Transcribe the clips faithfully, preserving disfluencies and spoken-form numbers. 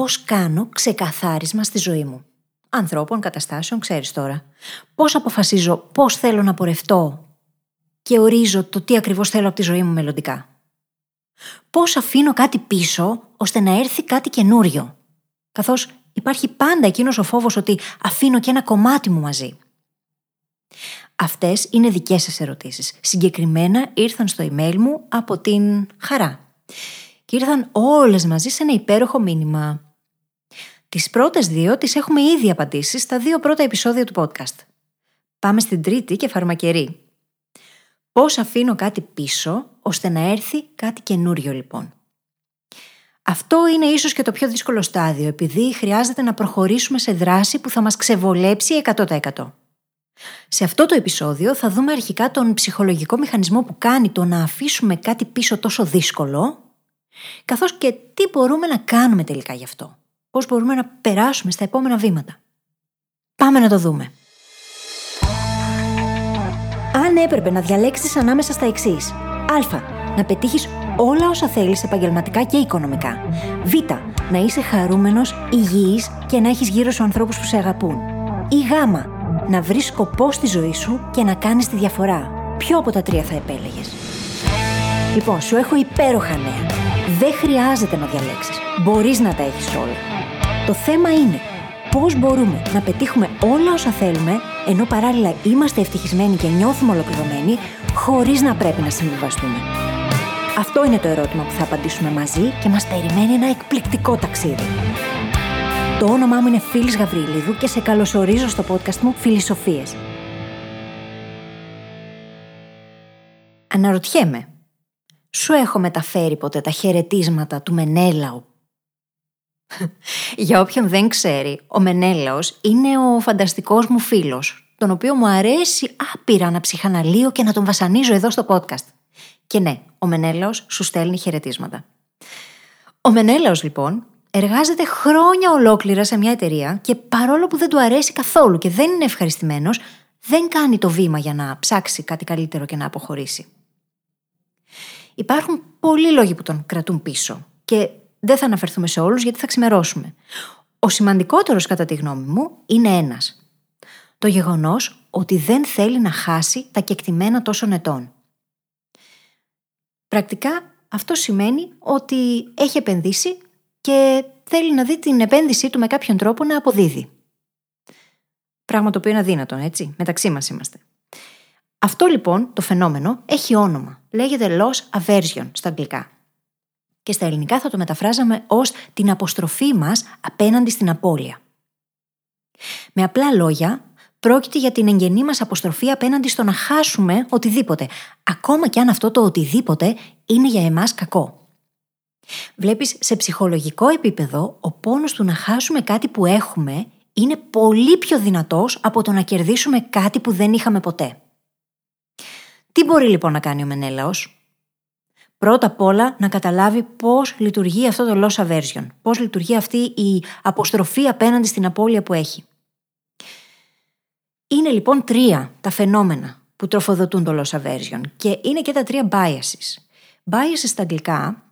πώς κάνω ξεκαθάρισμα στη ζωή μου. Ανθρώπων, καταστάσεων, ξέρεις τώρα. Πώς αποφασίζω πώς θέλω να πορευτώ και ορίζω το τι ακριβώς θέλω από τη ζωή μου μελλοντικά. Πώς αφήνω κάτι πίσω ώστε να έρθει κάτι καινούριο. Καθώς υπάρχει πάντα εκείνος ο φόβος ότι αφήνω και ένα κομμάτι μου μαζί. Αυτές είναι δικές σας ερωτήσεις. Συγκεκριμένα ήρθαν στο email μου από την Χαρά. Και ήρθαν όλες μαζί σε ένα υπέροχο μήνυμα. Τις πρώτες δύο τις έχουμε ήδη απαντήσει στα δύο πρώτα επεισόδια του podcast. Πάμε στην τρίτη και φαρμακερή. Πώς αφήνω κάτι πίσω ώστε να έρθει κάτι καινούριο λοιπόν. Αυτό είναι ίσως και το πιο δύσκολο στάδιο, επειδή χρειάζεται να προχωρήσουμε σε δράση που θα μας ξεβολέψει εκατό τοις εκατό. Σε αυτό το επεισόδιο θα δούμε αρχικά τον ψυχολογικό μηχανισμό που κάνει το να αφήσουμε κάτι πίσω τόσο δύσκολο, καθώς και τι μπορούμε να κάνουμε τελικά γι' αυτό. Πώς μπορούμε να περάσουμε στα επόμενα βήματα. Πάμε να το δούμε. Αν έπρεπε να διαλέξεις ανάμεσα στα εξής. Α. Να πετύχεις όλα όσα θέλεις επαγγελματικά και οικονομικά. Β. Να είσαι χαρούμενος, υγιής και να έχεις γύρω σου ανθρώπους που σε αγαπούν. Ή Γ. Να βρεις σκοπό στη ζωή σου και να κάνεις τη διαφορά. Ποιο από τα τρία θα επέλεγες? Λοιπόν, σου έχω υπέροχα νέα. Δεν χρειάζεται να διαλέξεις. Μπορείς να τα έχεις όλα. Το θέμα είναι πώς μπορούμε να πετύχουμε όλα όσα θέλουμε, ενώ παράλληλα είμαστε ευτυχισμένοι και νιώθουμε ολοκληρωμένοι, χωρίς να πρέπει να συμβιβαστούμε. Αυτό είναι το ερώτημα που θα απαντήσουμε μαζί και μας περιμένει ένα εκπληκτικό ταξίδι. Το όνομά μου είναι Φίλης Γαβρίλιδου και σε καλωσορίζω στο podcast μου Φίλλιες Σοφίες. Αναρωτιέμαι, σου έχω μεταφέρει ποτέ τα χαιρετίσματα του Μενέλαου? Για όποιον δεν ξέρει, ο Μενέλαος είναι ο φανταστικός μου φίλος, τον οποίο μου αρέσει άπειρα να ψυχαναλύω και να τον βασανίζω εδώ στο podcast. Και ναι, ο Μενέλαος σου στέλνει χαιρετίσματα. Ο Μενέλαος λοιπόν εργάζεται χρόνια ολόκληρα σε μια εταιρεία και παρόλο που δεν του αρέσει καθόλου και δεν είναι ευχαριστημένος, δεν κάνει το βήμα για να ψάξει κάτι καλύτερο και να αποχωρήσει. Υπάρχουν πολλοί λόγοι που τον κρατούν πίσω και δεν θα αναφερθούμε σε όλους γιατί θα ξημερώσουμε. Ο σημαντικότερος κατά τη γνώμη μου είναι ένας. Το γεγονός ότι δεν θέλει να χάσει τα κεκτημένα τόσων ετών. Πρακτικά αυτό σημαίνει ότι έχει επενδύσει και θέλει να δει την επένδυσή του με κάποιον τρόπο να αποδίδει. Πράγμα το οποίο είναι αδύνατο, έτσι, μεταξύ μας είμαστε. Αυτό λοιπόν το φαινόμενο έχει όνομα. Λέγεται loss aversion στα αγγλικά. Και στα ελληνικά θα το μεταφράζαμε ως την αποστροφή μας απέναντι στην απώλεια. Με απλά λόγια, πρόκειται για την εγγενή μας αποστροφή απέναντι στο να χάσουμε οτιδήποτε, ακόμα και αν αυτό το οτιδήποτε είναι για εμάς κακό. Βλέπεις, σε ψυχολογικό επίπεδο, ο πόνος του να χάσουμε κάτι που έχουμε είναι πολύ πιο δυνατός από το να κερδίσουμε κάτι που δεν είχαμε ποτέ. Τι μπορεί λοιπόν να κάνει ο Μενέλαος? Πρώτα απ' όλα να καταλάβει πώς λειτουργεί αυτό το loss aversion, πώς λειτουργεί αυτή η αποστροφή απέναντι στην απώλεια που έχει. Είναι λοιπόν τρία τα φαινόμενα που τροφοδοτούν το loss aversion και είναι και τα τρία biases. Biases στα αγγλικά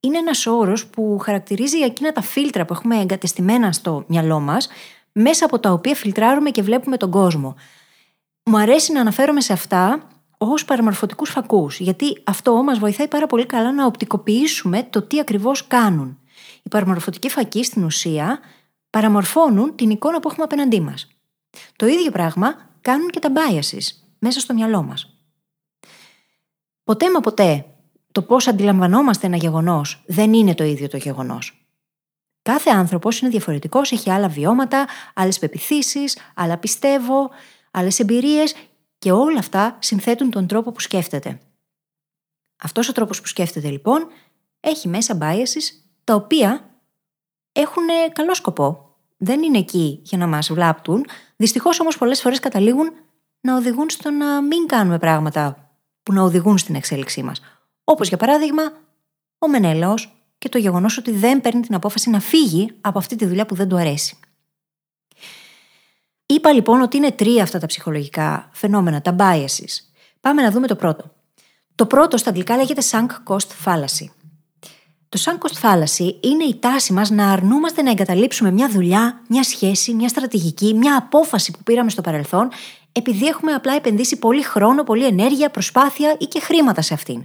είναι ένας όρος που χαρακτηρίζει εκείνα τα φίλτρα που έχουμε εγκατεστημένα στο μυαλό μας, μέσα από τα οποία φιλτράρουμε και βλέπουμε τον κόσμο. Μου αρέσει να αναφέρομαι σε αυτά ως παραμορφωτικούς φακούς, γιατί αυτό μας βοηθάει πάρα πολύ καλά να οπτικοποιήσουμε το τι ακριβώς κάνουν. Οι παραμορφωτικοί φακοί στην ουσία παραμορφώνουν την εικόνα που έχουμε απέναντί μας. Το ίδιο πράγμα κάνουν και τα biases μέσα στο μυαλό μας. Ποτέ μα ποτέ το πώς αντιλαμβανόμαστε ένα γεγονός δεν είναι το ίδιο το γεγονός. Κάθε άνθρωπος είναι διαφορετικός, έχει άλλα βιώματα, άλλες πεποιθήσεις, άλλα πιστεύω, άλλες εμπειρίες. Και όλα αυτά συνθέτουν τον τρόπο που σκέφτεται. Αυτός ο τρόπος που σκέφτεται λοιπόν έχει μέσα biases τα οποία έχουν καλό σκοπό. Δεν είναι εκεί για να μας βλάπτουν. Δυστυχώς όμως πολλές φορές καταλήγουν να οδηγούν στο να μην κάνουμε πράγματα που να οδηγούν στην εξέλιξή μας. Όπως για παράδειγμα ο Μενέλαος και το γεγονός ότι δεν παίρνει την απόφαση να φύγει από αυτή τη δουλειά που δεν του αρέσει. Είπα λοιπόν ότι είναι τρία αυτά τα ψυχολογικά φαινόμενα, τα biases. Πάμε να δούμε το πρώτο. Το πρώτο στα αγγλικά λέγεται sunk cost fallacy. Το sunk cost fallacy είναι η τάση μας να αρνούμαστε να εγκαταλείψουμε μια δουλειά, μια σχέση, μια στρατηγική, μια απόφαση που πήραμε στο παρελθόν, επειδή έχουμε απλά επενδύσει πολύ χρόνο, πολύ ενέργεια, προσπάθεια ή και χρήματα σε αυτήν.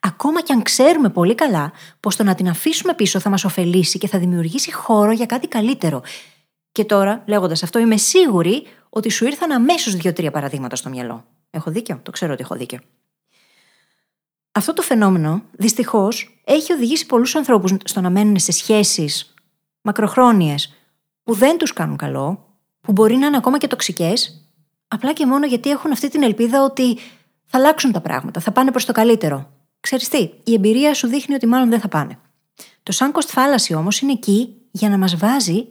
Ακόμα κι αν ξέρουμε πολύ καλά πως το να την αφήσουμε πίσω θα μας ωφελήσει και θα δημιουργήσει χώρο για κάτι καλύτερο. Και τώρα, λέγοντας αυτό, είμαι σίγουρη ότι σου ήρθαν αμέσως δύο-τρία παραδείγματα στο μυαλό. Έχω δίκιο, το ξέρω ότι έχω δίκιο. Αυτό το φαινόμενο, δυστυχώς, έχει οδηγήσει πολλούς ανθρώπους στο να μένουν σε σχέσεις μακροχρόνιες που δεν τους κάνουν καλό, που μπορεί να είναι ακόμα και τοξικές, απλά και μόνο γιατί έχουν αυτή την ελπίδα ότι θα αλλάξουν τα πράγματα, θα πάνε προς το καλύτερο. Ξέρεις τι, η εμπειρία σου δείχνει ότι μάλλον δεν θα πάνε. Το sunk cost fallacy όμως είναι εκεί για να μας βάζει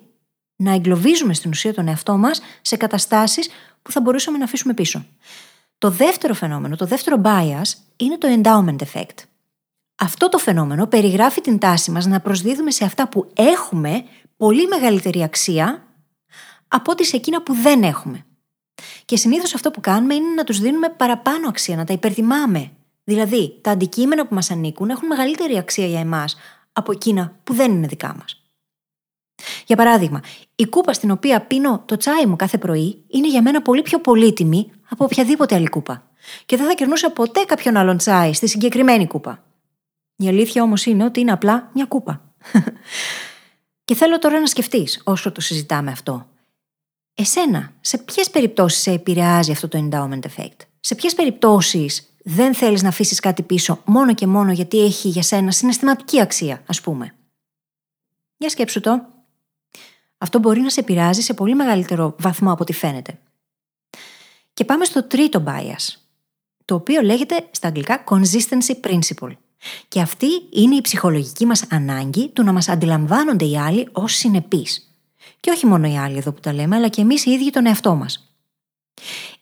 να εγκλωβίζουμε στην ουσία τον εαυτό μας σε καταστάσεις που θα μπορούσαμε να αφήσουμε πίσω. Το δεύτερο φαινόμενο, το δεύτερο bias, είναι το endowment effect. Αυτό το φαινόμενο περιγράφει την τάση μας να προσδίδουμε σε αυτά που έχουμε πολύ μεγαλύτερη αξία από ό,τι σε εκείνα που δεν έχουμε. Και συνήθως αυτό που κάνουμε είναι να τους δίνουμε παραπάνω αξία, να τα υπερτιμάμε. Δηλαδή, τα αντικείμενα που μας ανήκουν έχουν μεγαλύτερη αξία για εμάς από εκείνα που δεν είναι δικά μας. Για παράδειγμα, η κούπα στην οποία πίνω το τσάι μου κάθε πρωί είναι για μένα πολύ πιο πολύτιμη από οποιαδήποτε άλλη κούπα. Και δεν θα κερνούσα ποτέ κάποιον άλλον τσάι στη συγκεκριμένη κούπα. Η αλήθεια όμως είναι ότι είναι απλά μια κούπα. Και θέλω τώρα να σκεφτείς όσο το συζητάμε αυτό. Εσένα, σε ποιες περιπτώσεις σε επηρεάζει αυτό το endowment effect? Σε ποιες περιπτώσεις δεν θέλεις να αφήσεις κάτι πίσω μόνο και μόνο γιατί έχει για σένα συναισθηματική αξία, ας πούμε? Για σκέψου το. Αυτό μπορεί να σε επηρεάζει σε πολύ μεγαλύτερο βαθμό από ό,τι φαίνεται. Και πάμε στο τρίτο bias, το οποίο λέγεται στα αγγλικά consistency principle. Και αυτή είναι η ψυχολογική μας ανάγκη του να μας αντιλαμβάνονται οι άλλοι ως συνεπείς. Και όχι μόνο οι άλλοι εδώ που τα λέμε, αλλά και εμείς οι ίδιοι τον εαυτό μας.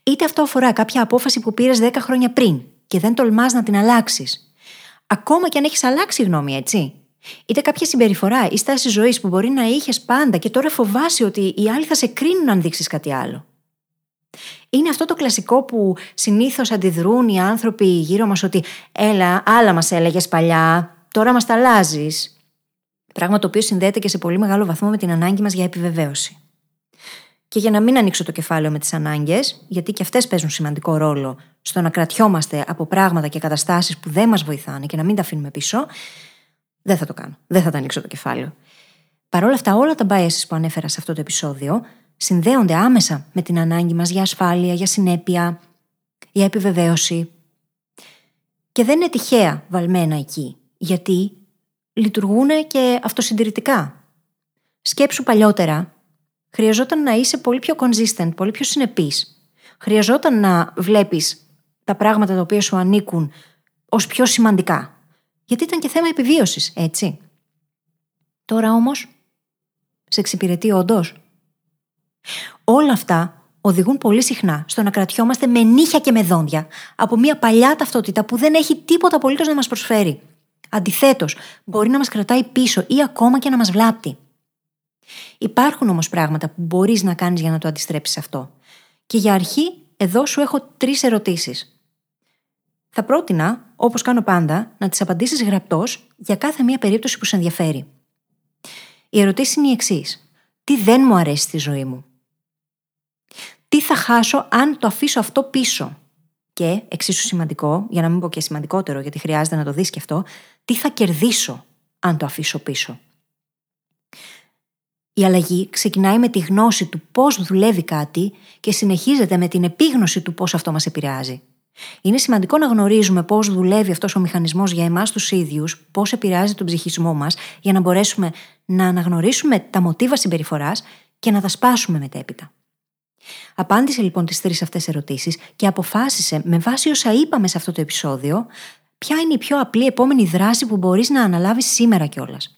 Είτε αυτό αφορά κάποια απόφαση που πήρες δέκα χρόνια πριν και δεν τολμάς να την αλλάξεις. Ακόμα και αν έχεις αλλάξει γνώμη, έτσι. Είτε κάποια συμπεριφορά ή στάση ζωής που μπορεί να είχες πάντα και τώρα φοβάσαι ότι οι άλλοι θα σε κρίνουν αν δείξεις κάτι άλλο. Είναι αυτό το κλασικό που συνήθως αντιδρούν οι άνθρωποι γύρω μας ότι «Έλα, άλλα μας έλεγες παλιά, τώρα μας τα αλλάζεις». Πράγμα το οποίο συνδέεται και σε πολύ μεγάλο βαθμό με την ανάγκη μας για επιβεβαίωση. Και για να μην ανοίξω το κεφάλαιο με τις ανάγκες, γιατί και αυτές παίζουν σημαντικό ρόλο στο να κρατιόμαστε από πράγματα και καταστάσεις που δεν μας βοηθάνε και να μην τα αφήνουμε πίσω, δεν θα το κάνω, δεν θα τα ανοίξω το κεφάλαιο. Παρ' όλα αυτά, όλα τα biases που ανέφερα σε αυτό το επεισόδιο συνδέονται άμεσα με την ανάγκη μας για ασφάλεια, για συνέπεια, για επιβεβαίωση. Και δεν είναι τυχαία βαλμένα εκεί, γιατί λειτουργούν και αυτοσυντηρητικά. Σκέψου παλιότερα, χρειαζόταν να είσαι πολύ πιο consistent, πολύ πιο συνεπής. Χρειαζόταν να βλέπεις τα πράγματα τα οποία σου ανήκουν ως πιο σημαντικά. Γιατί ήταν και θέμα επιβίωσης, έτσι. Τώρα όμως, σε εξυπηρετεί όντως. Όλα αυτά οδηγούν πολύ συχνά στο να κρατιόμαστε με νύχια και με δόντια από μια παλιά ταυτότητα που δεν έχει τίποτα απολύτως να μας προσφέρει. Αντιθέτως, μπορεί να μας κρατάει πίσω ή ακόμα και να μας βλάπτει. Υπάρχουν όμως πράγματα που μπορείς να κάνεις για να το αντιστρέψεις αυτό. Και για αρχή, εδώ σου έχω τρεις ερωτήσεις. Θα πρότεινα, όπως κάνω πάντα, να τις απαντήσεις γραπτώς για κάθε μία περίπτωση που σε ενδιαφέρει. Η ερωτήση είναι η εξής. Τι δεν μου αρέσει στη ζωή μου? Τι θα χάσω αν το αφήσω αυτό πίσω? Και, εξίσου σημαντικό, για να μην πω και σημαντικότερο γιατί χρειάζεται να το δεις και αυτό, τι θα κερδίσω αν το αφήσω πίσω? Η αλλαγή ξεκινάει με τη γνώση του πώς δουλεύει κάτι και συνεχίζεται με την επίγνωση του πώς αυτό μας επηρεάζει. Είναι σημαντικό να γνωρίζουμε πώς δουλεύει αυτός ο μηχανισμός για εμάς τους ίδιους, πώς επηρεάζει τον ψυχισμό μας, για να μπορέσουμε να αναγνωρίσουμε τα μοτίβα συμπεριφοράς και να τα σπάσουμε μετέπειτα. Απάντησε λοιπόν τις τρεις αυτές ερωτήσεις και αποφάσισε με βάση όσα είπαμε σε αυτό το επεισόδιο, ποια είναι η πιο απλή επόμενη δράση που μπορείς να αναλάβεις σήμερα κιόλας.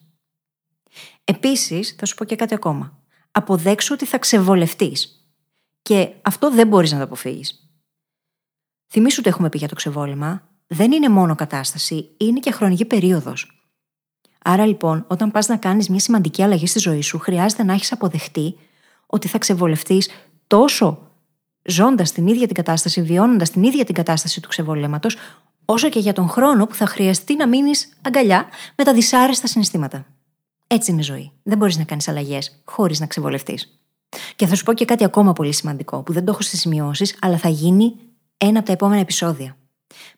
Επίσης, θα σου πω και κάτι ακόμα. Αποδέξου ότι θα ξεβολευτείς. Και αυτό δεν μπορείς να το αποφύγεις. Θυμήσου το έχουμε πει για το ξεβόλυμα, δεν είναι μόνο κατάσταση, είναι και χρονική περίοδος. Άρα λοιπόν, όταν πας να κάνεις μια σημαντική αλλαγή στη ζωή σου, χρειάζεται να έχεις αποδεχτεί ότι θα ξεβολευτείς τόσο ζώντας την ίδια την κατάσταση, βιώνοντας την ίδια την κατάσταση του ξεβολέματος, όσο και για τον χρόνο που θα χρειαστεί να μείνεις αγκαλιά με τα δυσάρεστα συναισθήματα. Έτσι είναι η ζωή. Δεν μπορείς να κάνεις αλλαγές χωρίς να ξεβολευτείς. Και θα σου πω και κάτι ακόμα πολύ σημαντικό, που δεν το έχω στις σημειώσεις, αλλά θα γίνει ένα από τα επόμενα επεισόδια.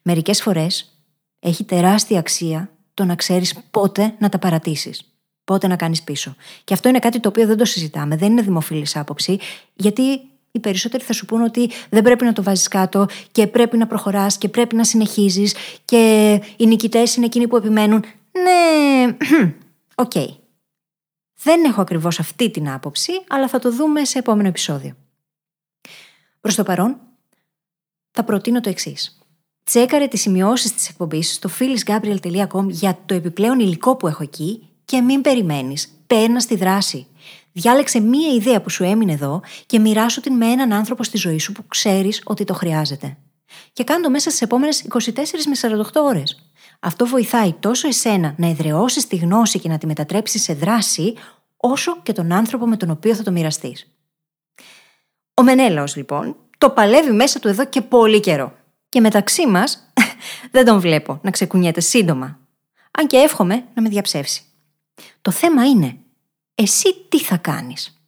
Μερικές φορές έχει τεράστια αξία το να ξέρεις πότε να τα παρατήσεις. Πότε να κάνεις πίσω. Και αυτό είναι κάτι το οποίο δεν το συζητάμε, δεν είναι δημοφιλής άποψη, γιατί οι περισσότεροι θα σου πούν ότι δεν πρέπει να το βάζεις κάτω και πρέπει να προχωράς και πρέπει να συνεχίζεις και οι νικητές είναι εκείνοι που επιμένουν. Ναι, οκ. Okay. Δεν έχω ακριβώς αυτή την άποψη, αλλά θα το δούμε σε επόμενο επεισόδιο. Προς το παρόν, θα προτείνω το εξής. Τσέκαρε τις σημειώσεις της εκπομπής στο phyllisgabriel τελεία com για το επιπλέον υλικό που έχω εκεί και μην περιμένεις. Παίρνα στη δράση. Διάλεξε μία ιδέα που σου έμεινε εδώ και μοιράσου την με έναν άνθρωπο στη ζωή σου που ξέρεις ότι το χρειάζεται. Και κάντο μέσα στις επόμενες είκοσι τέσσερις με σαράντα οκτώ ώρες. Αυτό βοηθάει τόσο εσένα να εδραιώσεις τη γνώση και να τη μετατρέψεις σε δράση, όσο και τον άνθρωπο με τον οποίο θα το μοιραστείς. Ο Μενέλαος, λοιπόν, το παλεύει μέσα του εδώ και πολύ καιρό. Και μεταξύ μας δεν τον βλέπω να ξεκουνιέται σύντομα. Αν και εύχομαι να με διαψεύσει. Το θέμα είναι, εσύ τι θα κάνεις.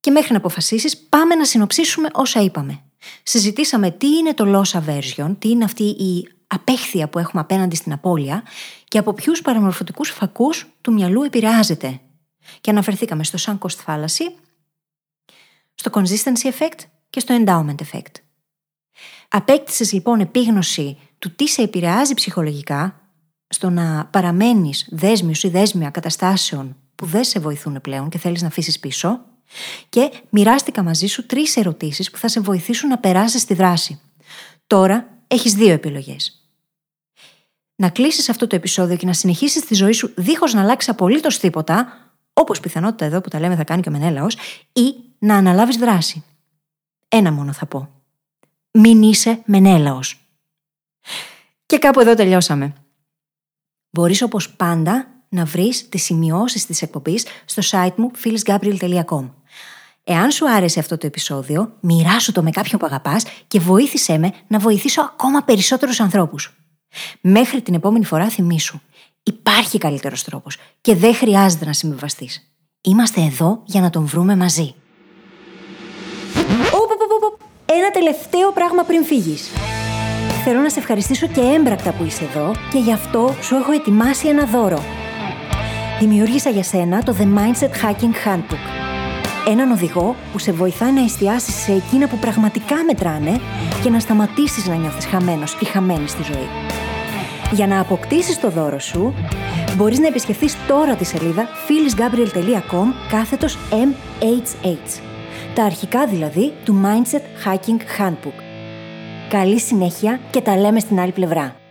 Και μέχρι να αποφασίσεις, πάμε να συνοψίσουμε όσα είπαμε. Συζητήσαμε τι είναι το loss aversion, τι είναι αυτή η απέχθεια που έχουμε απέναντι στην απώλεια και από ποιους παραμορφωτικούς φακούς του μυαλού επηρεάζεται. Και αναφερθήκαμε στο sunk cost fallacy, στο consistency effect και στο endowment effect. Απέκτησες λοιπόν επίγνωση του τι σε επηρεάζει ψυχολογικά στο να παραμένεις δέσμιος ή δέσμια καταστάσεων που δεν σε βοηθούν πλέον και θέλεις να αφήσεις πίσω, και μοιράστηκα μαζί σου τρεις ερωτήσεις που θα σε βοηθήσουν να περάσεις στη δράση. Τώρα έχεις δύο επιλογές. Να κλείσεις αυτό το επεισόδιο και να συνεχίσεις τη ζωή σου δίχως να αλλάξεις απολύτως τίποτα, όπως πιθανότητα εδώ που τα λέμε θα κάνει και ο Μενέλαος, ή να αναλάβεις δράση. Ένα μόνο θα πω. Μην είσαι Μενέλαος. Και κάπου εδώ τελειώσαμε. Μπορείς όπως πάντα να βρεις τις σημειώσεις της εκπομπής στο site μου phyllisgabriel τελεία com. Εάν σου άρεσε αυτό το επεισόδιο, μοιράσου το με κάποιον που αγαπάς και βοήθησέ με να βοηθήσω ακόμα περισσότερους ανθρώπους. Μέχρι την επόμενη φορά θυμήσου, υπάρχει καλύτερος τρόπος και δεν χρειάζεται να συμβιβαστείς. Είμαστε εδώ για να τον βρούμε μαζί. Ένα τελευταίο πράγμα πριν φύγεις. Θέλω να σε ευχαριστήσω και έμπρακτα που είσαι εδώ και γι' αυτό σου έχω ετοιμάσει ένα δώρο. Δημιούργησα για σένα το The Mindset Hacking Handbook. Έναν οδηγό που σε βοηθάει να εστιάσεις σε εκείνα που πραγματικά μετράνε και να σταματήσεις να νιώθεις χαμένος ή χαμένη στη ζωή. Για να αποκτήσεις το δώρο σου, μπορείς να επισκεφθείς τώρα τη σελίδα phyllisgabriel τελεία com κάθετος εμ έιτς έιτς. Τα αρχικά δηλαδή του Mindset Hacking Handbook. Καλή συνέχεια και τα λέμε στην άλλη πλευρά.